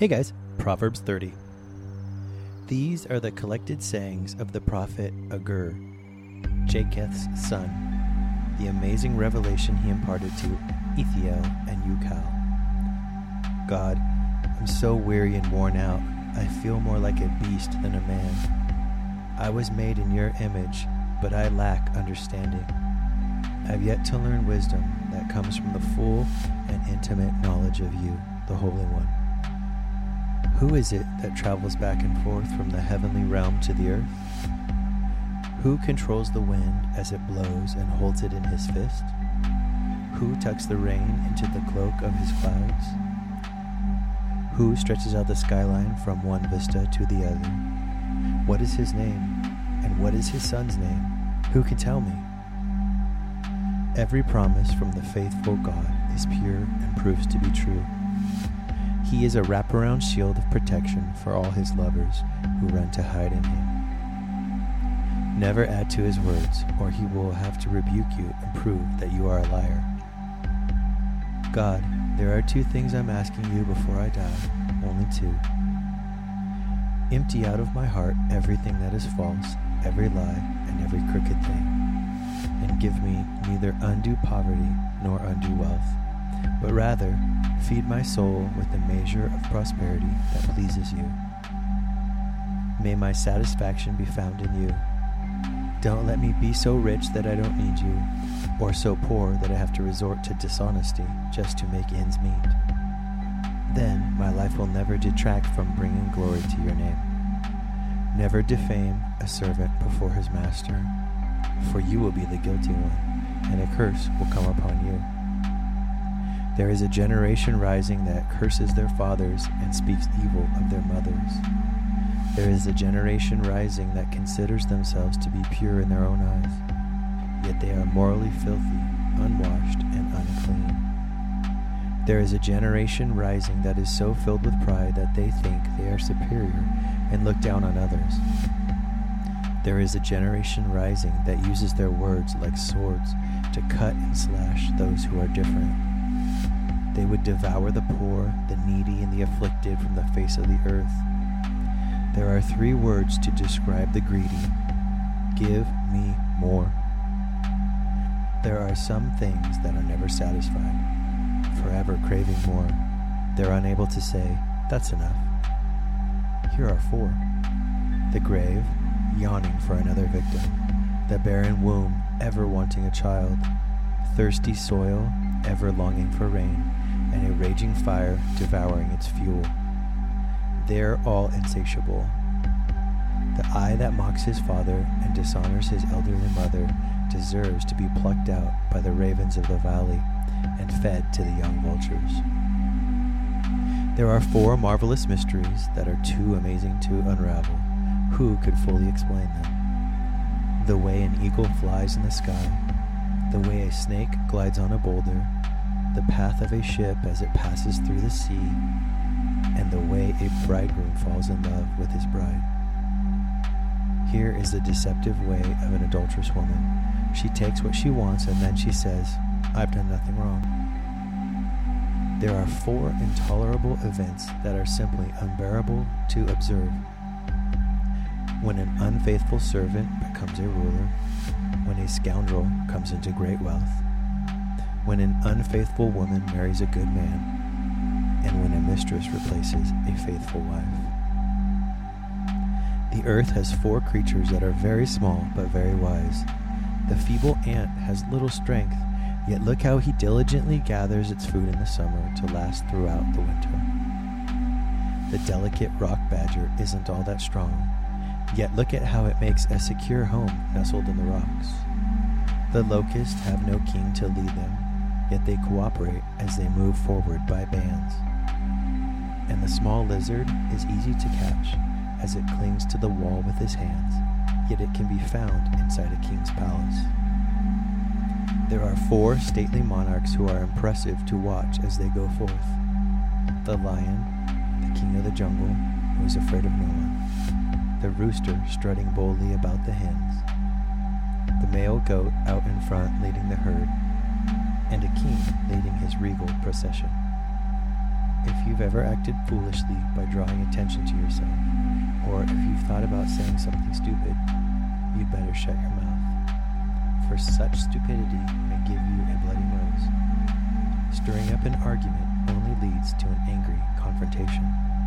Hey guys, Proverbs 30. These are the collected sayings of the prophet Agur, Jacheth's son, the amazing revelation he imparted to Ethiel and Yukal. God, I'm so weary and worn out. I feel more like a beast than a man. I was made in your image, but I lack understanding. I've yet to learn wisdom that comes from the full and intimate knowledge of you, the Holy One. Who is it that travels back and forth from the heavenly realm to the earth? Who controls the wind as it blows and holds it in his fist? Who tucks the rain into the cloak of his clouds? Who stretches out the skyline from one vista to the other? What is his name? And what is his son's name? Who can tell me? Every promise from the faithful God is pure and proves to be true. He is a wraparound shield of protection for all his lovers who run to hide in him. Never add to his words, or he will have to rebuke you and prove that you are a liar. God, there are two things I'm asking you before I die, only two. Empty out of my heart everything that is false, every lie, and every crooked thing, and give me neither undue poverty nor undue wealth, but rather feed my soul with the measure of prosperity that pleases you. May my satisfaction be found in you. Don't let me be so rich that I don't need you, or so poor that I have to resort to dishonesty just to make ends meet. Then my life will never detract from bringing glory to your name. Never defame a servant before his master, for you will be the guilty one, and a curse will come upon you. There is a generation rising that curses their fathers and speaks evil of their mothers. There is a generation rising that considers themselves to be pure in their own eyes, yet they are morally filthy, unwashed, and unclean. There is a generation rising that is so filled with pride that they think they are superior and look down on others. There is a generation rising that uses their words like swords to cut and slash those who are different. They would devour the poor, the needy, and the afflicted from the face of the earth. There are three words to describe the greedy. Give me more. There are some things that are never satisfied, forever craving more. They're unable to say, that's enough. Here are four. The grave, yawning for another victim. The barren womb, ever wanting a child. Thirsty soil, ever longing for rain, and a raging fire devouring its fuel. They're all insatiable. The eye that mocks his father and dishonors his elderly mother deserves to be plucked out by the ravens of the valley and fed to the young vultures. There are four marvelous mysteries that are too amazing to unravel. Who could fully explain them? The way an eagle flies in the sky, the way a snake glides on a boulder, the path of a ship as it passes through the sea, and the way a bridegroom falls in love with his bride. Here is the deceptive way of an adulterous woman. She takes what she wants and then she says, I've done nothing wrong. There are four intolerable events that are simply unbearable to observe. When an unfaithful servant becomes a ruler, when a scoundrel comes into great wealth, when an unfaithful woman marries a good man, and when a mistress replaces a faithful wife. The earth has four creatures that are very small but very wise. The feeble ant has little strength, yet look how he diligently gathers its food in the summer to last throughout the winter. The delicate rock badger isn't all that strong, yet look at how it makes a secure home nestled in the rocks. The locusts have no king to lead them, yet they cooperate as they move forward by bands. And the small lizard is easy to catch as it clings to the wall with its hands, yet it can be found inside a king's palace. There are four stately monarchs who are impressive to watch as they go forth. The lion, the king of the jungle, who is afraid of no one. The rooster strutting boldly about the hens, the male goat out in front leading the herd, and a king leading his regal procession. if you've ever acted foolishly by drawing attention to yourself, or if you've thought about saying something stupid, you'd better shut your mouth, for such stupidity may give you a bloody nose. Stirring up an argument only leads to an angry confrontation.